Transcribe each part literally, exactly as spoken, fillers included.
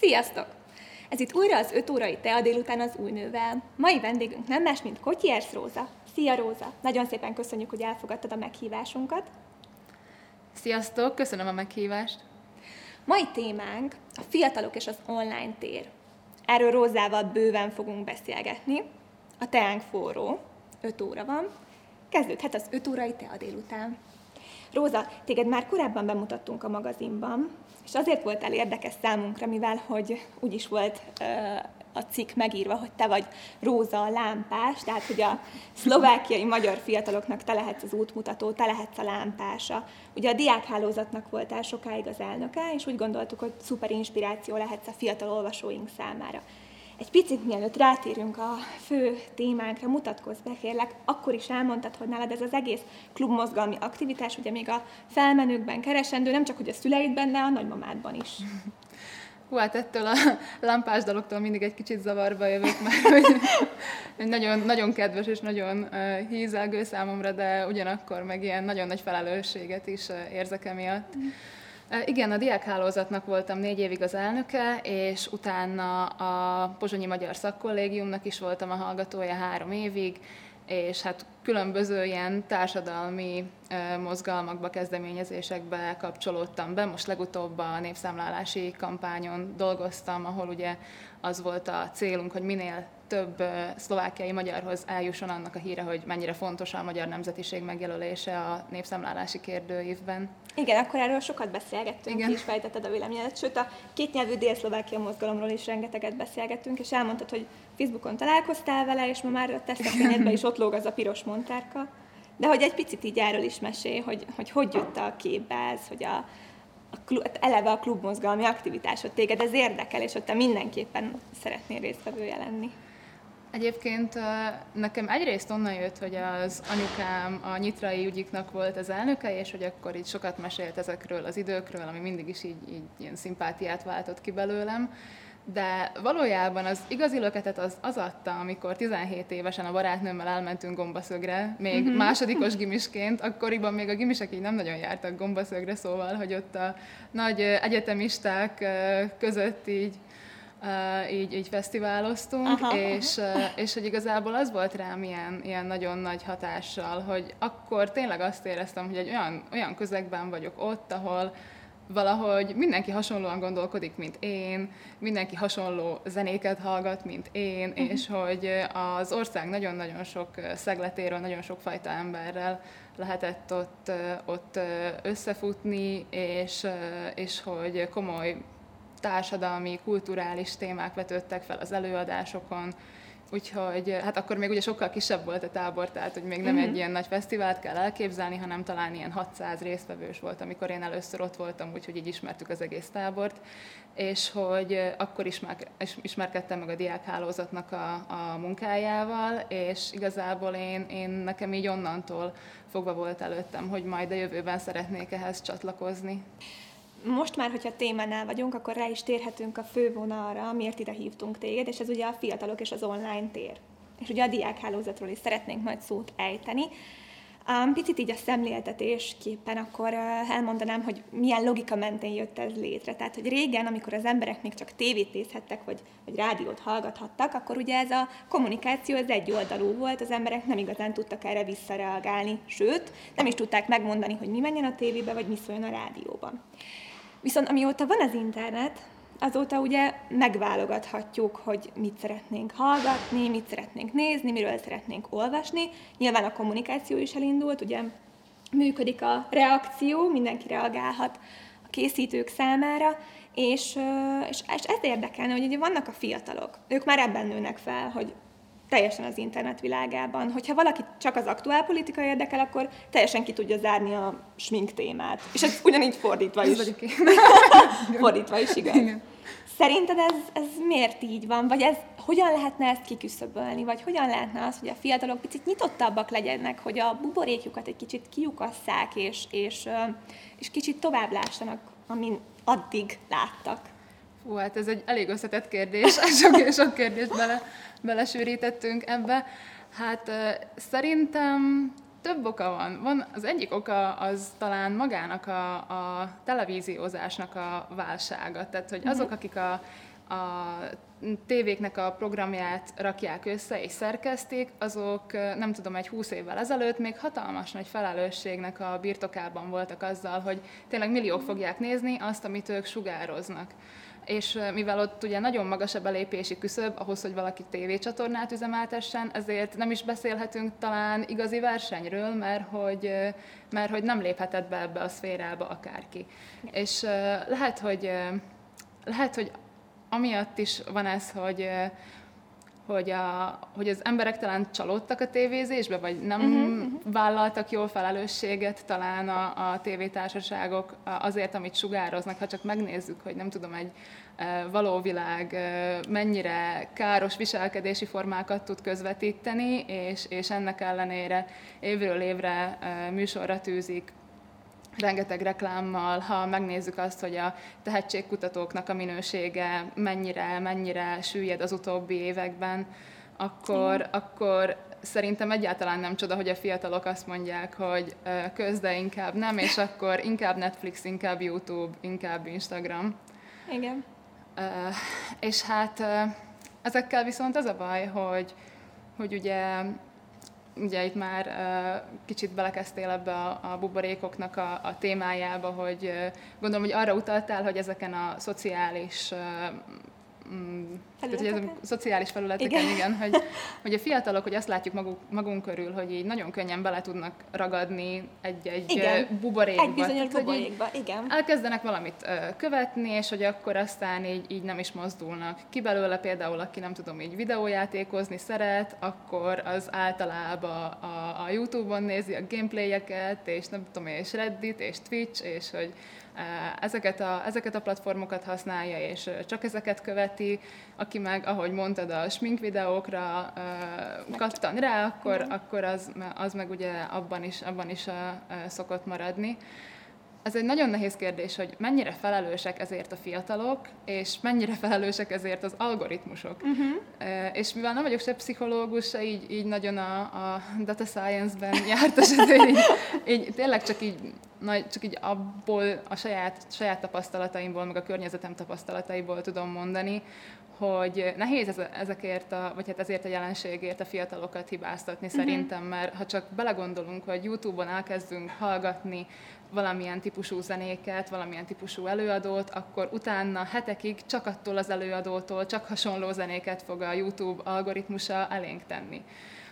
Sziasztok! Ez itt újra az öt órai tea délután az Új Nővel. Mai vendégünk nem más, mint Kotyersz Róza. Szia Róza! Nagyon szépen köszönjük, hogy elfogadtad a meghívásunkat. Sziasztok! Köszönöm a meghívást! Mai témánk a fiatalok és az online tér. Erről Rózával bőven fogunk beszélgetni. A teánk forró, öt óra van. Kezdődhet az öt órai tea délután. Róza, téged már korábban bemutattunk a magazinban, és azért voltál érdekes számunkra, mivel hogy úgy is volt ö, a cikk megírva, hogy te vagy Róza a lámpás, tehát hogy a szlovákiai magyar fiataloknak te lehetsz az útmutató, te lehetsz a lámpása. Ugye a Diákhálózatnak voltál sokáig az elnöke, és úgy gondoltuk, hogy szuper inspiráció lehetsz a fiatal olvasóink számára. Egy picit mielőtt rátérünk a fő témánkra, mutatkozz be, kérlek, akkor is elmondtad, hogy nálad ez az egész klubmozgalmi aktivitás, ugye még a felmenőkben keresendő, nem csak hogy a szüleidben, de a nagymamádban is. Hú, hát ettől a lámpás daloktól mindig egy kicsit zavarba jövök már, hogy nagyon, nagyon kedves és nagyon hízelgő számomra, de ugyanakkor meg ilyen nagyon nagy felelősséget is érzek emiatt. Igen, a Diákhálózatnak voltam négy évig az elnöke, és utána a Pozsonyi Magyar Szakkollégiumnak is voltam a hallgatója három évig, és hát különböző ilyen társadalmi mozgalmakba, kezdeményezésekbe kapcsolódtam be. Most legutóbb a népszámlálási kampányon dolgoztam, ahol ugye az volt a célunk, hogy minél több szlovákiai magyarhoz eljusson annak a híre, hogy mennyire fontos a magyar nemzetiség megjelölése a népszámlálási kérdőívben. Igen, akkor erről sokat beszélgettünk, Igen. Ki is fejtetted a véleményedet, sőt a kétnyelvű Dél-Szlovákia Mozgalomról is rengeteget beszélgettünk, és elmondtad, hogy Facebookon találkoztál vele, és ma már a tesztekényedben is ott lóg az a piros montárka. De hogy egy picit így erről is mesél, hogy hogy, hogy jött a képbe ez, hogy a A klub, eleve a klubmozgalmi aktivitásod téged, ez érdekel, és ott te mindenképpen szeretnél résztvevője lenni. Egyébként nekem egyrészt onnan jött, hogy az anyukám a nyitrai ügyiknak volt az elnöke, és hogy akkor így sokat mesélt ezekről az időkről, ami mindig is így, így ilyen szimpátiát váltott ki belőlem. De valójában az igazi löketet az, az adta, amikor tizenhét évesen a barátnőmmel elmentünk Gombaszögre, még mm-hmm. másodikos gimisként, akkoriban még a gimisek így nem nagyon jártak Gombaszögre, szóval, hogy ott a nagy egyetemisták között így, így, így fesztiváloztunk, aha, és, aha. és hogy igazából az volt rám ilyen, ilyen nagyon nagy hatással, hogy akkor tényleg azt éreztem, hogy egy olyan, olyan közegben vagyok ott, ahol valahogy mindenki hasonlóan gondolkodik, mint én, mindenki hasonló zenéket hallgat, mint én, uh-huh. és hogy az ország nagyon-nagyon sok szegletéről, nagyon sok fajta emberrel lehetett ott, ott összefutni, és, és hogy komoly társadalmi, kulturális témák vetődtek fel az előadásokon. Úgyhogy hát akkor még ugye sokkal kisebb volt a tábor, tehát hogy még nem uh-huh. egy ilyen nagy fesztivált kell elképzelni, hanem talán ilyen hatszáz résztvevős volt, amikor én először ott voltam, úgyhogy így ismertük az egész tábort, és hogy akkor ismer, ismerkedtem meg a Diákhálózatnak a, a munkájával, és igazából én, én nekem így onnantól fogva volt előttem, hogy majd a jövőben szeretnék ehhez csatlakozni. Most már, hogyha témánál vagyunk, akkor rá is térhetünk a fővonalra, miért ide hívtunk téged, és ez ugye a fiatalok és az online tér. És ugye a Diákhálózatról is szeretnénk majd szót ejteni. Picit így a szemléltetésképpen akkor elmondanám, hogy milyen logika mentén jött ez létre. Tehát, hogy régen, amikor az emberek még csak tévét nézhettek, vagy, vagy rádiót hallgathattak, akkor ugye ez a kommunikáció ez egyoldalú volt, az emberek nem igazán tudtak erre visszareagálni, sőt, nem is tudták megmondani, hogy mi menjen a tévébe, vagy mi szóljon a rádióban. Viszont amióta van az internet, azóta ugye megválogathatjuk, hogy mit szeretnénk hallgatni, mit szeretnénk nézni, miről szeretnénk olvasni. Nyilván a kommunikáció is elindult, ugye működik a reakció, mindenki reagálhat a készítők számára, és, és ez érdekelne, hogy ugye vannak a fiatalok, ők már ebben nőnek fel, hogy teljesen az internet világában. Hogyha valaki csak az aktuál politika érdekel, akkor teljesen ki tudja zárni a smink témát. És ez ugyanígy fordítva is. Fordítva is, igaz. Igen. Szerinted ez, ez miért így van? Vagy ez, hogyan lehetne ezt kiküszöbölni? Vagy hogyan lehetne az, hogy a fiatalok picit nyitottabbak legyenek, hogy a buborékjukat egy kicsit kiukasszák, és, és, és kicsit tovább lássanak, amin addig láttak? Hú, hát ez egy elég összetett kérdés, sok, sok kérdést bele, belesűrítettünk ebbe. Hát szerintem Több oka van. van. Az egyik oka az talán magának a, a televíziózásnak a válsága. Tehát, hogy azok, akik a, a tévéknek a programját rakják össze és szerkesztik, azok nem tudom, egy húsz évvel ezelőtt még hatalmas nagy felelősségnek a birtokában voltak azzal, hogy tényleg milliók fogják nézni azt, amit ők sugároznak. És mivel ott ugye nagyon magas a belépési küszöb ahhoz, hogy valaki tévécsatornát üzemeltessen, ezért nem is beszélhetünk talán igazi versenyről, mert hogy, mert hogy nem léphetett be ebbe a szférába akárki. És lehet, hogy, lehet, hogy amiatt is van ez, hogy, hogy, a, hogy az emberek talán csalódtak a tévézésbe, vagy nem uh-huh, uh-huh. vállaltak jól felelősséget talán a, a tévétársaságok azért, amit sugároznak, ha csak megnézzük, hogy nem tudom, egy e, való világ e, mennyire káros viselkedési formákat tud közvetíteni, és, és ennek ellenére évről évre e, műsorra tűzik, rengeteg reklámmal, ha megnézzük azt, hogy a tehetségkutatóknak a minősége mennyire, mennyire süllyed az utóbbi években, akkor, mm. akkor szerintem egyáltalán nem csoda, hogy a fiatalok azt mondják, hogy közde inkább nem, és akkor inkább Netflix, inkább YouTube, inkább Instagram. Igen. És hát ezekkel viszont az a baj, hogy, hogy ugye... Ugye itt már uh, kicsit belekezdtél ebbe a, a buborékoknak a, a témájába, hogy uh, gondolom, hogy arra utaltál, hogy ezeken a szociális, uh, mm, tehát, hogy ezek a szociális felületeken, igen, igen hogy, hogy a fiatalok, hogy azt látjuk maguk, magunk körül, hogy így nagyon könnyen bele tudnak ragadni egy-egy buborékba. Egy bizonyos buborékba, igen. Elkezdenek valamit uh, követni, és hogy akkor aztán így, így nem is mozdulnak ki belőle, például aki nem tudom így videójátékozni szeret, akkor az általában a, a YouTube-on nézi a gameplayeket, és nem tudom, és Reddit, és Twitch, és hogy uh, ezeket, a, ezeket a platformokat használja, és uh, csak ezeket követi, aki meg, ahogy mondtad, a smink videókra uh, kattan rá, akkor, akkor az, az meg ugye abban is, abban is uh, uh, szokott maradni. Ez egy nagyon nehéz kérdés, hogy mennyire felelősek ezért a fiatalok, és mennyire felelősek ezért az algoritmusok. Uh-huh. E, és mivel nem vagyok se pszichológus, se így, így nagyon a, a data science-ben jártas, így, így tényleg csak így, csak így abból a saját, saját tapasztalataimból, meg a környezetem tapasztalataiból tudom mondani, hogy nehéz ezekért a, vagy hát ezért a jelenségért a fiatalokat hibáztatni uh-huh. szerintem, mert ha csak belegondolunk, hogy YouTube-on elkezdünk hallgatni valamilyen típusú zenéket, valamilyen típusú előadót, akkor utána hetekig csak attól az előadótól, csak hasonló zenéket fog a YouTube algoritmusa elénk tenni.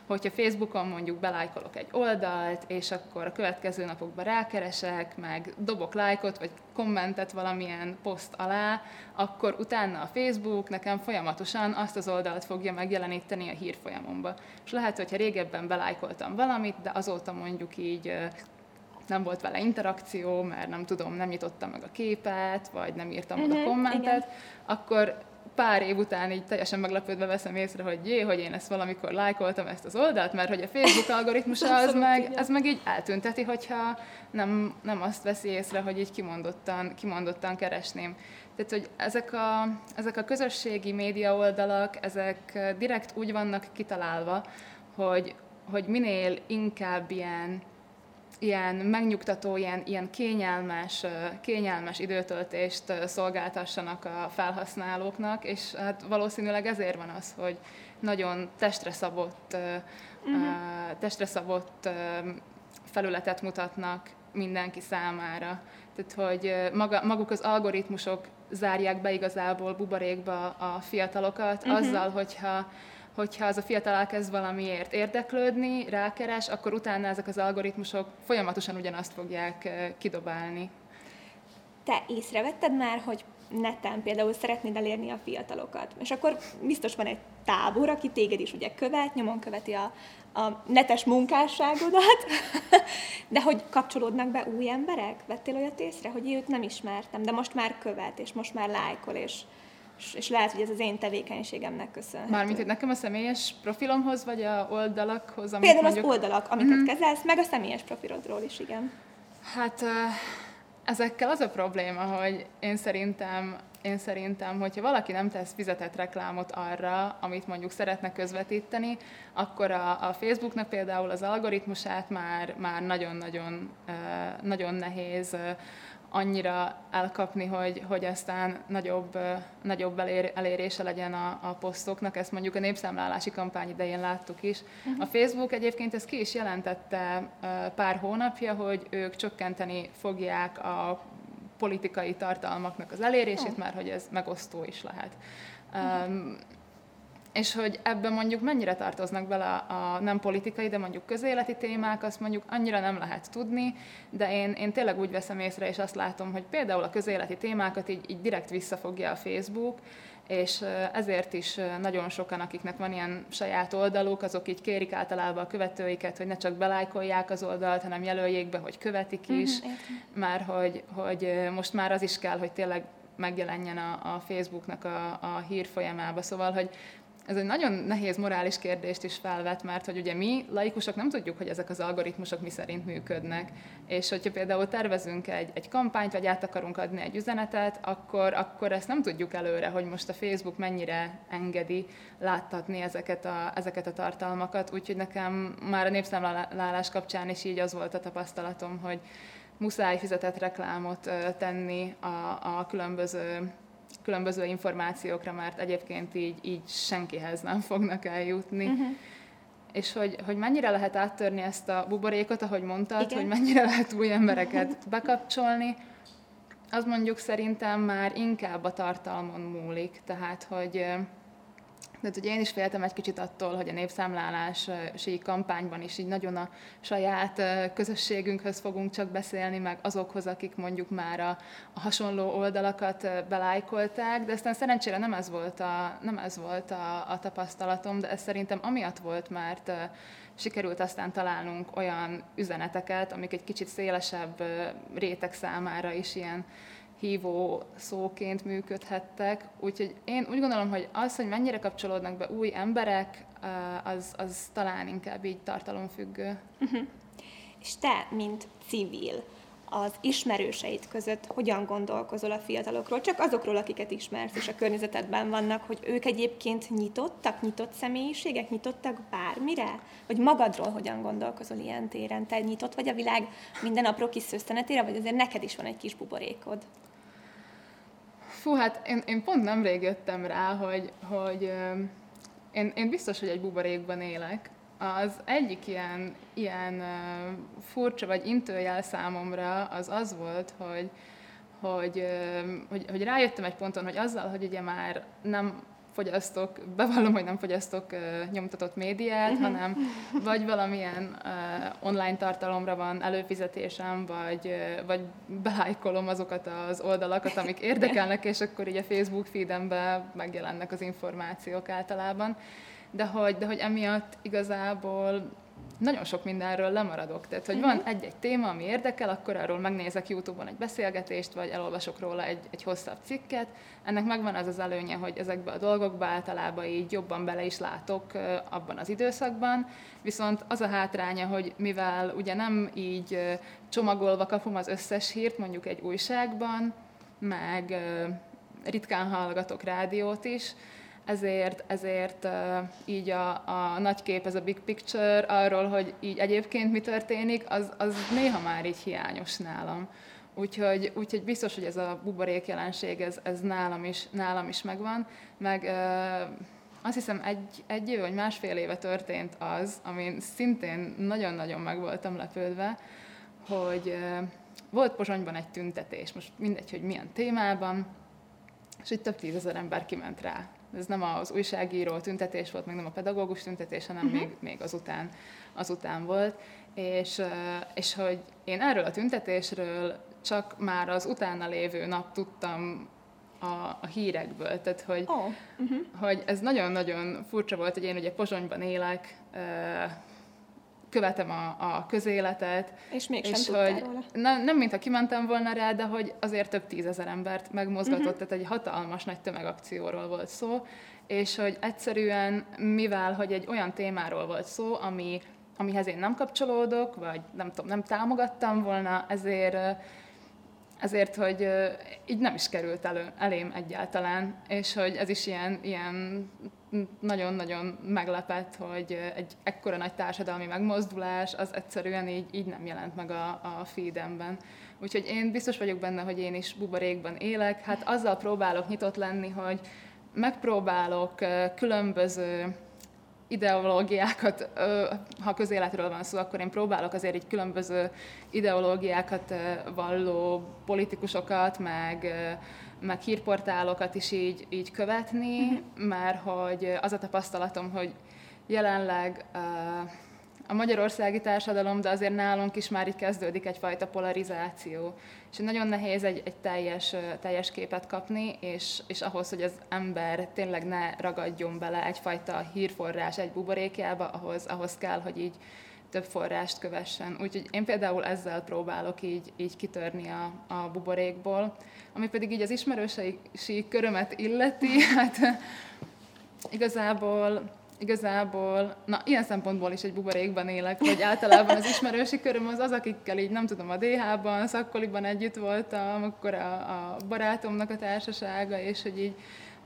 Hogyha Facebookon mondjuk belájkolok egy oldalt, és akkor a következő napokban rákeresek, meg dobok lájkot, vagy kommentet valamilyen poszt alá, akkor utána a Facebook nekem folyamatosan azt az oldalt fogja megjeleníteni a hírfolyamomba. És lehet, hogyha régebben belájkoltam valamit, de azóta mondjuk így nem volt vele interakció, mert nem tudom, nem nyitottam meg a képet, vagy nem írtam oda uh-huh, kommentet, igen. akkor pár év után így teljesen meglepődve veszem észre, hogy jé, hogy én ezt valamikor lájkoltam ezt az oldalt, mert hogy a Facebook algoritmusa az meg, ez meg így eltünteti, hogyha nem, nem azt veszi észre, hogy így kimondottan, kimondottan keresném. Tehát, hogy ezek a, ezek a közösségi média oldalak, ezek direkt úgy vannak kitalálva, hogy, hogy minél inkább ilyen, ilyen megnyugtató, ilyen, ilyen kényelmes, kényelmes időtöltést szolgáltassanak a felhasználóknak, és hát valószínűleg ezért van az, hogy nagyon testre szabott, uh-huh. testre szabott felületet mutatnak mindenki számára. Tehát, hogy maga, maguk az algoritmusok zárják be igazából buborékba a fiatalokat, uh-huh. azzal, hogyha hogyha az a fiatal elkezd valamiért érdeklődni, rákeres, akkor utána ezek az algoritmusok folyamatosan ugyanazt fogják kidobálni. Te észrevetted már, hogy neten például szeretnéd elérni a fiatalokat, és akkor biztos van egy tábor, aki téged is ugye követ, nyomon követi a, a netes munkásságodat, de hogy kapcsolódnak be új emberek? Vettél olyat észre, hogy őt nem ismertem, de most már követ, és most már lájkol, és... és lehet, hogy ez az én tevékenységemnek köszönhető. Mármint, hogy nekem a személyes profilomhoz, vagy a oldalakhoz, amit például mondjuk... az oldalak, amit mm-hmm. kezelsz, meg a személyes profilodról is, igen. Hát ezekkel az a probléma, hogy én szerintem én szerintem, hogyha valaki nem tesz fizetett reklámot arra, amit mondjuk szeretne közvetíteni, akkor a, a Facebooknak például az algoritmusát már, már nagyon-nagyon nagyon nehéz annyira elkapni, hogy, hogy aztán nagyobb, nagyobb elér, elérése legyen a, a posztoknak. Ezt mondjuk a népszámlálási kampány idején láttuk is. Uh-huh. A Facebook egyébként ezt ki is jelentette pár hónapja, hogy ők csökkenteni fogják a politikai tartalmaknak az elérését, uh-huh. már hogy ez megosztó is lehet. Uh-huh. Um, és hogy ebben mondjuk mennyire tartoznak bele a nem politikai, de mondjuk közéleti témák, azt mondjuk annyira nem lehet tudni, de én, én tényleg úgy veszem észre, és azt látom, hogy például a közéleti témákat így, így direkt visszafogja a Facebook, és ezért is nagyon sokan, akiknek van ilyen saját oldaluk, azok így kérik általában a követőiket, hogy ne csak belájkolják az oldalt, hanem jelöljék be, hogy követik is, mm-hmm. már hogy, hogy most már az is kell, hogy tényleg megjelenjen a, a Facebooknak a, a hírfolyamába, szóval, hogy ez egy nagyon nehéz morális kérdést is felvet, mert hogy ugye mi, laikusok, nem tudjuk, hogy ezek az algoritmusok mi szerint működnek. És hogyha például tervezünk egy, egy kampányt, vagy át akarunk adni egy üzenetet, akkor, akkor ezt nem tudjuk előre, hogy most a Facebook mennyire engedi láttatni ezeket a, ezeket a tartalmakat. Úgyhogy nekem már a népszámlálás kapcsán is így az volt a tapasztalatom, hogy muszáj fizetett reklámot tenni a, a különböző... különböző információkra, mert egyébként így, így senkihez nem fognak eljutni. Uh-huh. És hogy, hogy mennyire lehet áttörni ezt a buborékot, ahogy mondtad, igen. hogy mennyire lehet új embereket bekapcsolni, az mondjuk szerintem már inkább a tartalmon múlik. Tehát, hogy, tehát, hogy én is féltem egy kicsit attól, hogy a népszámlálási kampányban is így nagyon a saját közösségünkhöz fogunk csak beszélni, meg azokhoz, akik mondjuk már a, a hasonló oldalakat belájkolták, de aztán szerencsére nem ez volt, a, nem ez volt a, a tapasztalatom, de ez szerintem amiatt volt, mert sikerült aztán találnunk olyan üzeneteket, amik egy kicsit szélesebb réteg számára is ilyen hívó szóként működhettek. Úgyhogy én úgy gondolom, hogy az, hogy mennyire kapcsolódnak be új emberek, az, az talán inkább így tartalomfüggő. Uh-huh. És te, mint civil, az ismerőseid között hogyan gondolkozol a fiatalokról? Csak azokról, akiket ismersz, és a környezetedben vannak, hogy ők egyébként nyitottak, nyitott személyiségek, nyitottak bármire? Vagy magadról hogyan gondolkozol ilyen téren? Te nyitott vagy a világ minden apró kis szősztenetére, vagy azért neked is van egy kis buborékod? Fú, hát én, én pont nemrég jöttem rá, hogy, hogy euh, én, én biztos, hogy egy buborékban élek. Az egyik ilyen, ilyen furcsa vagy intőjel számomra az az volt, hogy, hogy, hogy, hogy rájöttem egy ponton, hogy azzal, hogy ugye már nem fogyasztok, bevallom, hogy nem fogyasztok nyomtatott médiát, hanem vagy valamilyen online tartalomra van előfizetésem, vagy, vagy belájkolom azokat az oldalakat, amik érdekelnek, és akkor így a Facebook feedemben megjelennek az információk általában. De hogy, de hogy emiatt igazából nagyon sok mindenről lemaradok. Tehát, hogy van egy-egy téma, ami érdekel, akkor arról megnézek YouTube-on egy beszélgetést, vagy elolvasok róla egy, egy hosszabb cikket. Ennek megvan az az előnye, hogy ezekbe a dolgokba általában így jobban bele is látok abban az időszakban. Viszont az a hátránya, hogy mivel ugye nem így csomagolva kapom az összes hírt, mondjuk egy újságban, meg ritkán hallgatok rádiót is, Ezért, ezért így a, a nagy kép, ez a big picture arról, hogy így egyébként mi történik, az, az néha már így hiányos nálam. Úgyhogy, úgyhogy biztos, hogy ez a buborék jelenség, ez, ez nálam is, nálam is megvan. Meg azt hiszem egy, egy év vagy másfél éve történt az, amin szintén nagyon-nagyon meg voltam lepődve, hogy volt Pozsonyban egy tüntetés, most mindegy, hogy milyen témában, és itt több tízezer ember kiment rá. Ez nem az újságíró tüntetés volt, meg nem a pedagógus tüntetés, hanem uh-huh. még, még azután, azután volt. És, és hogy én erről a tüntetésről csak már az utána lévő nap tudtam a, a hírekből. Tehát, hogy, oh. uh-huh. hogy ez nagyon-nagyon furcsa volt, hogy én ugye Pozsonyban élek, követem a, a közéletet. És mégsem és tudtál hogy róla. Nem, nem mintha kimentem volna rá, de hogy azért több tízezer embert megmozgatott, uh-huh. tehát egy hatalmas nagy tömegakcióról volt szó, és hogy egyszerűen, mivel hogy egy olyan témáról volt szó, ami, amihez én nem kapcsolódok, vagy nem tudom, nem támogattam volna, ezért Ezért, hogy így nem is került elő, elém egyáltalán, és hogy ez is ilyen, ilyen nagyon-nagyon meglepett, hogy egy ekkora nagy társadalmi megmozdulás, az egyszerűen így, így nem jelent meg a, a feedemben. Úgyhogy én biztos vagyok benne, hogy én is buborékban élek, hát azzal próbálok nyitott lenni, hogy megpróbálok különböző ideológiákat, ha közéletről van szó, akkor én próbálok azért így különböző ideológiákat valló politikusokat, meg, meg hírportálokat is így, így követni, mm-hmm. mert hogy az a tapasztalatom, hogy jelenleg a magyarországi társadalom, de azért nálunk is már így kezdődik egyfajta polarizáció. És nagyon nehéz egy, egy teljes, teljes képet kapni, és, és ahhoz, hogy az ember tényleg ne ragadjon bele egyfajta hírforrás egy buborékjába, ahhoz, ahhoz kell, hogy így több forrást kövessen. Úgyhogy én például ezzel próbálok így, így kitörni a, a buborékból. Ami pedig így az ismerősi körömet illeti, hát igazából... Igazából, na, ilyen szempontból is egy buborékban élek, hogy általában az ismerősi köröm az az, akikkel így, nem tudom, a dé hában, szakkoliban együtt voltam, akkor a, a barátomnak a társasága, és hogy így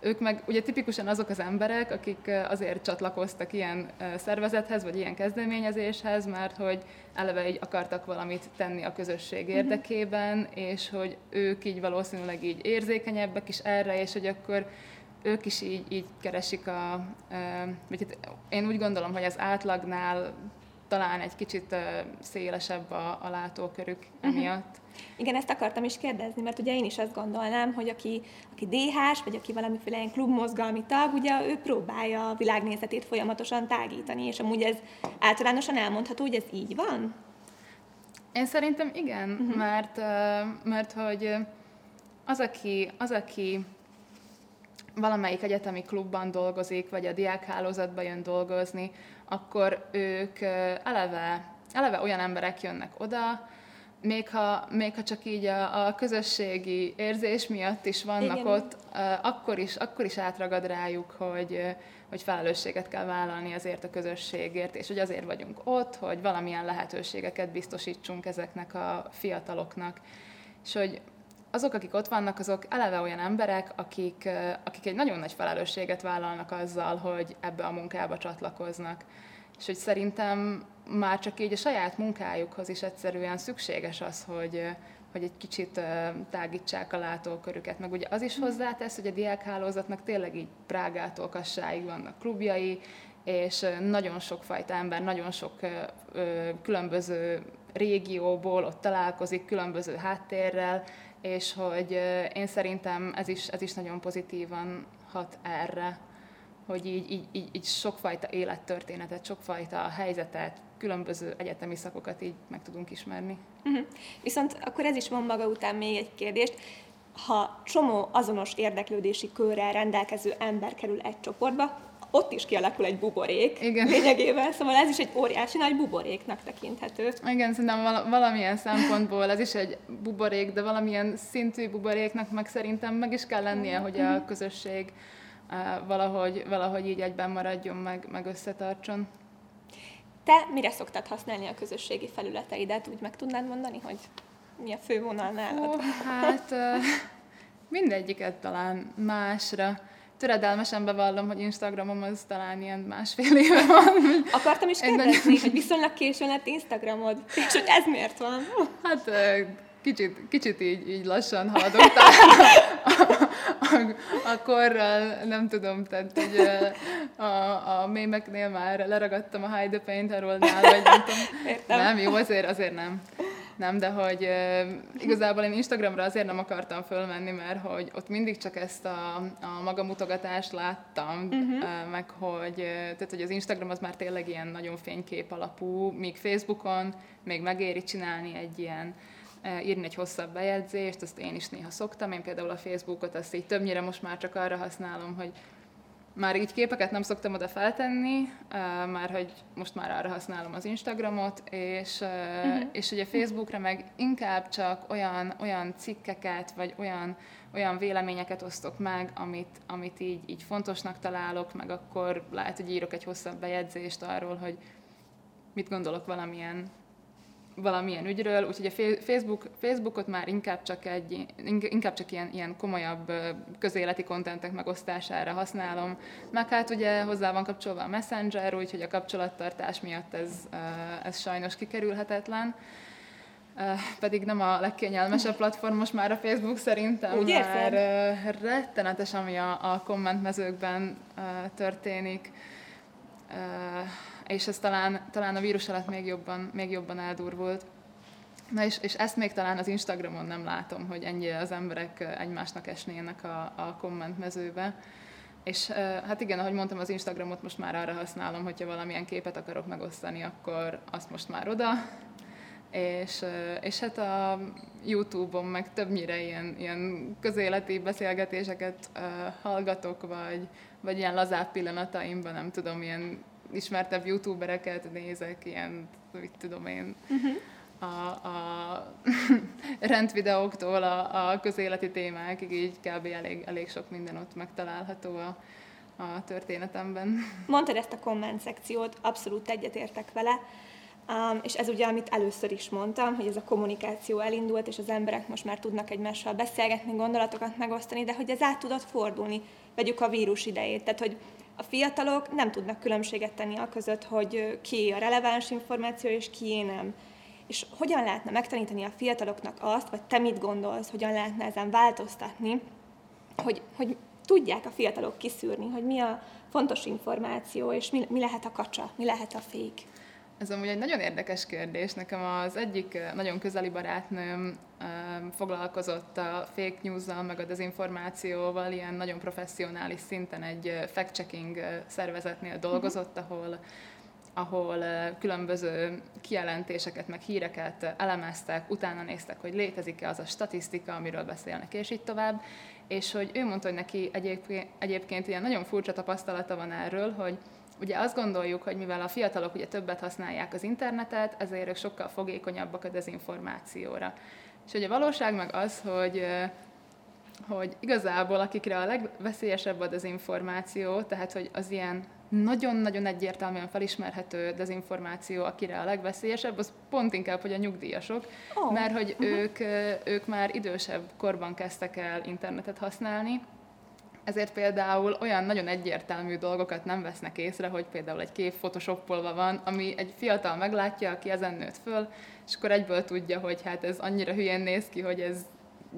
ők meg, ugye tipikusan azok az emberek, akik azért csatlakoztak ilyen szervezethez, vagy ilyen kezdeményezéshez, mert hogy eleve így akartak valamit tenni a közösség érdekében, és hogy ők így valószínűleg így érzékenyebbek is erre, és hogy akkor ők is így, így keresik a... Vagy hát én úgy gondolom, hogy az átlagnál talán egy kicsit szélesebb a, a látókörük emiatt. Igen, ezt akartam is kérdezni, mert ugye én is azt gondolnám, hogy aki, aki dé hás, vagy aki valamiféle ilyen klubmozgalmi tag, ugye ő próbálja a világnézetét folyamatosan tágítani, és amúgy ez általánosan elmondható, hogy ez így van? Én szerintem igen, uh-huh. mert, mert hogy az, aki... Az, aki valamelyik egyetemi klubban dolgozik, vagy a diákhálózatba jön dolgozni, akkor ők eleve, eleve olyan emberek jönnek oda, még ha, még ha csak így a, a közösségi érzés miatt is vannak igen. ott, akkor is, akkor is átragad rájuk, hogy, hogy felelősséget kell vállalni azért a közösségért, és hogy azért vagyunk ott, hogy valamilyen lehetőségeket biztosítsunk ezeknek a fiataloknak. És hogy azok, akik ott vannak, azok eleve olyan emberek, akik, akik egy nagyon nagy felelősséget vállalnak azzal, hogy ebbe a munkába csatlakoznak. És hogy szerintem már csak így a saját munkájukhoz is egyszerűen szükséges az, hogy, hogy egy kicsit tágítsák a látókörüket. Meg ugye az is hozzátesz, hogy a diákhálózatnak tényleg így Prágától Kassáig vannak klubjai, és nagyon sokfajta ember, nagyon sok különböző régióból ott találkozik, különböző háttérrel, és hogy én szerintem ez is, ez is nagyon pozitívan hat erre, hogy így, így, így, így sokfajta élettörténetet, sokfajta helyzetet, különböző egyetemi szakokat így meg tudunk ismerni. Uh-huh. Viszont akkor ez is van maga után még egy kérdést. Ha csomó azonos érdeklődési körrel rendelkező ember kerül egy csoportba, ott is kialakul egy buborék. Igen. Lényegében, szóval ez is egy óriási nagy buboréknak tekinthető. Igen, szerintem val- valamilyen szempontból ez is egy buborék, de valamilyen szintű buboréknak meg szerintem meg is kell lennie, mm. hogy a közösség uh, valahogy, valahogy így egyben maradjon, meg, meg összetartson. Te mire szoktad használni a közösségi felületeidet? Úgy meg tudnád mondani, hogy mi a fő vonal nálad? Oh, hát uh, mindegyiket talán másra. Töredelmesen bevallom, hogy Instagramom az talán ilyen másfél éve van. Akartam is kérdezni, hogy viszonylag későn lett Instagramod, és hogy ez miért van? Hát kicsit, kicsit így, így lassan haladok talán a, a, a korral, nem tudom, tehát hogy a, a mémeknél már leragadtam a Hide the Painter-olnál, vagy nem tudom. Nem, jó, azért, azért nem. Nem, de hogy uh, igazából én Instagramra azért nem akartam fölmenni, mert hogy ott mindig csak ezt a, a magamutogatást láttam, uh-huh. uh, meg hogy, uh, tehát, hogy az Instagram az már tényleg ilyen nagyon fénykép alapú, míg Facebookon még megéri csinálni egy ilyen, uh, írni egy hosszabb bejegyzést, azt én is néha szoktam. Én például a Facebookot azt így többnyire most már csak arra használom, hogy már így képeket nem szoktam oda feltenni, már hogy most már arra használom az Instagramot, és, uh-huh. és ugye Facebookra meg inkább csak olyan, olyan cikkeket, vagy olyan, olyan véleményeket osztok meg, amit, amit így, így fontosnak találok, meg akkor lehet, hogy írok egy hosszabb bejegyzést arról, hogy mit gondolok valamilyen valamilyen ügyről, úgyhogy a Facebook, Facebookot már inkább csak, egy, inkább csak ilyen, ilyen komolyabb közéleti kontentek megosztására használom. Meg hát ugye hozzá van kapcsolva a Messenger, úgyhogy a kapcsolattartás miatt ez, ez sajnos kikerülhetetlen. Pedig nem a legkényelmesebb platform most már a Facebook szerintem. Úgy már rettenetes, ami a, a kommentmezőkben történik. És ez talán, talán a vírus alatt még jobban, még jobban eldurvult. Na és, és ezt még talán az Instagramon nem látom, hogy ennyire az emberek egymásnak esnének a, a kommentmezőbe. És hát igen, ahogy mondtam, az Instagramot most már arra használom, hogyha valamilyen képet akarok megosztani, akkor azt most már oda. És, és hát a YouTube-on meg többnyire ilyen, ilyen közéleti beszélgetéseket hallgatok, vagy, vagy ilyen lazább pillanataimban, nem tudom, ilyen ismertebb youtubereket nézek, ilyen, mit tudom én, uh-huh. a, a rendvideóktól a, a közéleti témákig, így kb. elég, elég sok minden ott megtalálható a, a történetemben. Mondtad ezt a komment szekciót, abszolút egyetértek vele, um, és ez ugye, amit először is mondtam, hogy ez a kommunikáció elindult, és az emberek most már tudnak egymással beszélgetni, gondolatokat megosztani, de hogy ez át tudott fordulni, vegyük a vírus idejét, tehát hogy a fiatalok nem tudnak különbséget tenni a között, hogy kié a releváns információ, és kié nem. És hogyan lehetne megtanítani a fiataloknak azt, vagy te mit gondolsz, hogyan lehetne ezen változtatni, hogy, hogy tudják a fiatalok kiszűrni, hogy mi a fontos információ, és mi, mi lehet a kacsa, mi lehet a fék. Ez amúgy egy nagyon érdekes kérdés. Nekem az egyik nagyon közeli barátnőm foglalkozott a fake news-zal, meg a dezinformációval, ilyen nagyon professzionális szinten egy fact-checking szervezetnél dolgozott, ahol, ahol különböző kijelentéseket, meg híreket elemeztek, utána néztek, hogy létezik-e az a statisztika, amiről beszélnek, és így tovább. És hogy ő mondta, hogy neki egyébként, egyébként ilyen nagyon furcsa tapasztalata van erről, hogy ugye azt gondoljuk, hogy mivel a fiatalok ugye többet használják az internetet, ezért ők sokkal fogékonyabbak a dezinformációra. És ugye a valóság meg az, hogy, hogy igazából akikre a legveszélyesebb a dezinformáció, tehát hogy az ilyen nagyon-nagyon egyértelműen felismerhető dezinformáció, akire a legveszélyesebb, az pont inkább, hogy a nyugdíjasok, oh. mert hogy uh-huh. ők, ők már idősebb korban kezdtek el internetet használni, ezért például olyan nagyon egyértelmű dolgokat nem vesznek észre, hogy például egy kép photoshoppolva van, ami egy fiatal meglátja, aki ezen nőtt föl, és akkor egyből tudja, hogy hát ez annyira hülyén néz ki, hogy ez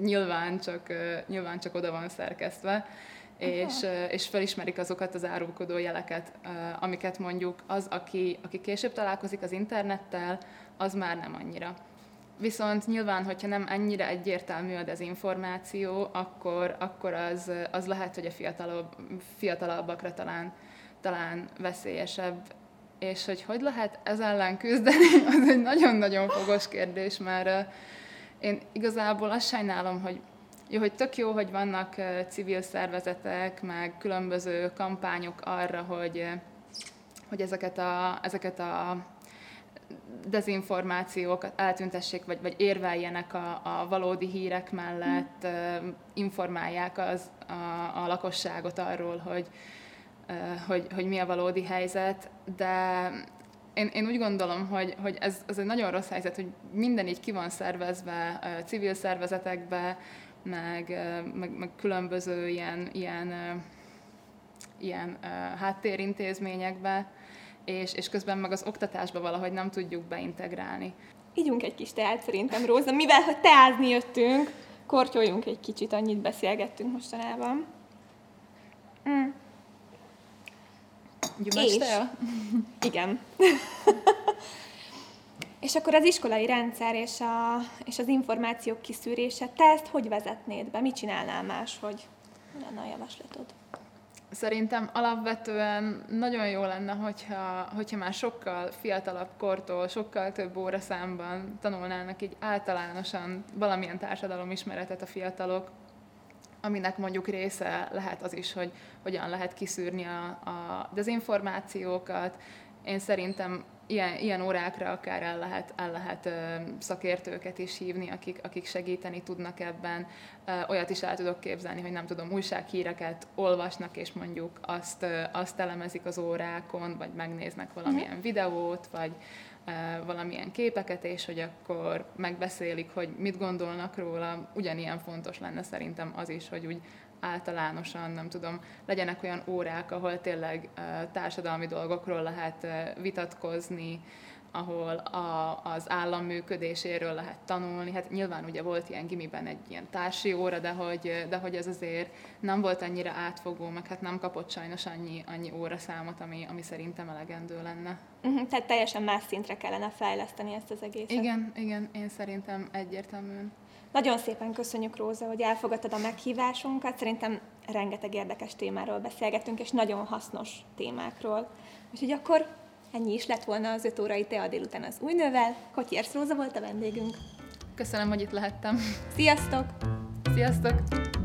nyilván csak, nyilván csak oda van szerkesztve, és, és felismerik azokat az árulkodó jeleket, amiket mondjuk az, aki, aki később találkozik az internettel, az már nem annyira. Viszont nyilván, hogyha nem ennyire egyértelmű a dezinformáció, akkor, akkor az, az lehet, hogy a fiatalabb, fiatalabbakra talán, talán veszélyesebb. És hogy hogy lehet ez ellen küzdeni, az egy nagyon-nagyon fogos kérdés, mert én igazából azt sajnálom, hogy, jó, hogy tök jó, hogy vannak civil szervezetek, meg különböző kampányok arra, hogy, hogy ezeket a... Ezeket a dezinformációkat eltüntessék, vagy, vagy érveljenek a, a valódi hírek mellett, mm. informálják az, a, a lakosságot arról, hogy, hogy, hogy mi a valódi helyzet, de én, én úgy gondolom, hogy, hogy ez, ez egy nagyon rossz helyzet, hogy minden így ki van szervezve civil szervezetekbe, meg, meg, meg különböző ilyen, ilyen, ilyen háttérintézményekbe, És, és közben meg az oktatásba valahogy nem tudjuk beintegrálni. Ígyunk egy kis teát szerintem, Róza, mivel ha teázni jöttünk, kortyoljunk egy kicsit, annyit beszélgettünk mostanában. Mm. Gyümölcs tea? Igen. És akkor az iskolai rendszer és, a, és az információk kiszűrése, te ezt hogy vezetnéd be? Mit csinálnál máshogy? Mi lenne a javaslatod? Szerintem alapvetően nagyon jó lenne, hogyha, hogyha már sokkal fiatalabb kortól, sokkal több óra számban tanulnának így általánosan valamilyen társadalomismeretet a fiatalok, aminek mondjuk része lehet az is, hogy hogyan lehet kiszűrni a, a dezinformációkat. Én szerintem ilyen, ilyen órákra akár el lehet, el lehet szakértőket is hívni, akik, akik segíteni tudnak ebben. Olyat is el tudok képzelni, hogy nem tudom, újsághíreket olvasnak, és mondjuk azt, azt elemezik az órákon, vagy megnéznek valamilyen uh-huh. videót, vagy valamilyen képeket, és hogy akkor megbeszélik, hogy mit gondolnak róla. Ugyanilyen fontos lenne szerintem az is, hogy úgy általánosan, nem tudom, legyenek olyan órák, ahol tényleg társadalmi dolgokról lehet vitatkozni, ahol a, az állam működéséről lehet tanulni. Hát nyilván ugye volt ilyen gimiben egy ilyen társi óra, de hogy, de hogy ez azért nem volt annyira átfogó, meg hát nem kapott sajnos annyi, annyi óraszámot, ami, ami szerintem elegendő lenne. Uh-huh, tehát teljesen más szintre kellene fejleszteni ezt az egészet. Igen, igen, én szerintem egyértelműen. Nagyon szépen köszönjük, Róza, hogy elfogadtad a meghívásunkat. Szerintem rengeteg érdekes témáról beszélgettünk, és nagyon hasznos témákról. Úgyhogy akkor ennyi is lett volna az öt órai tea délután az Új Nővel. Kotyersz Róza volt a vendégünk. Köszönöm, hogy itt lehettem. Sziasztok! Sziasztok!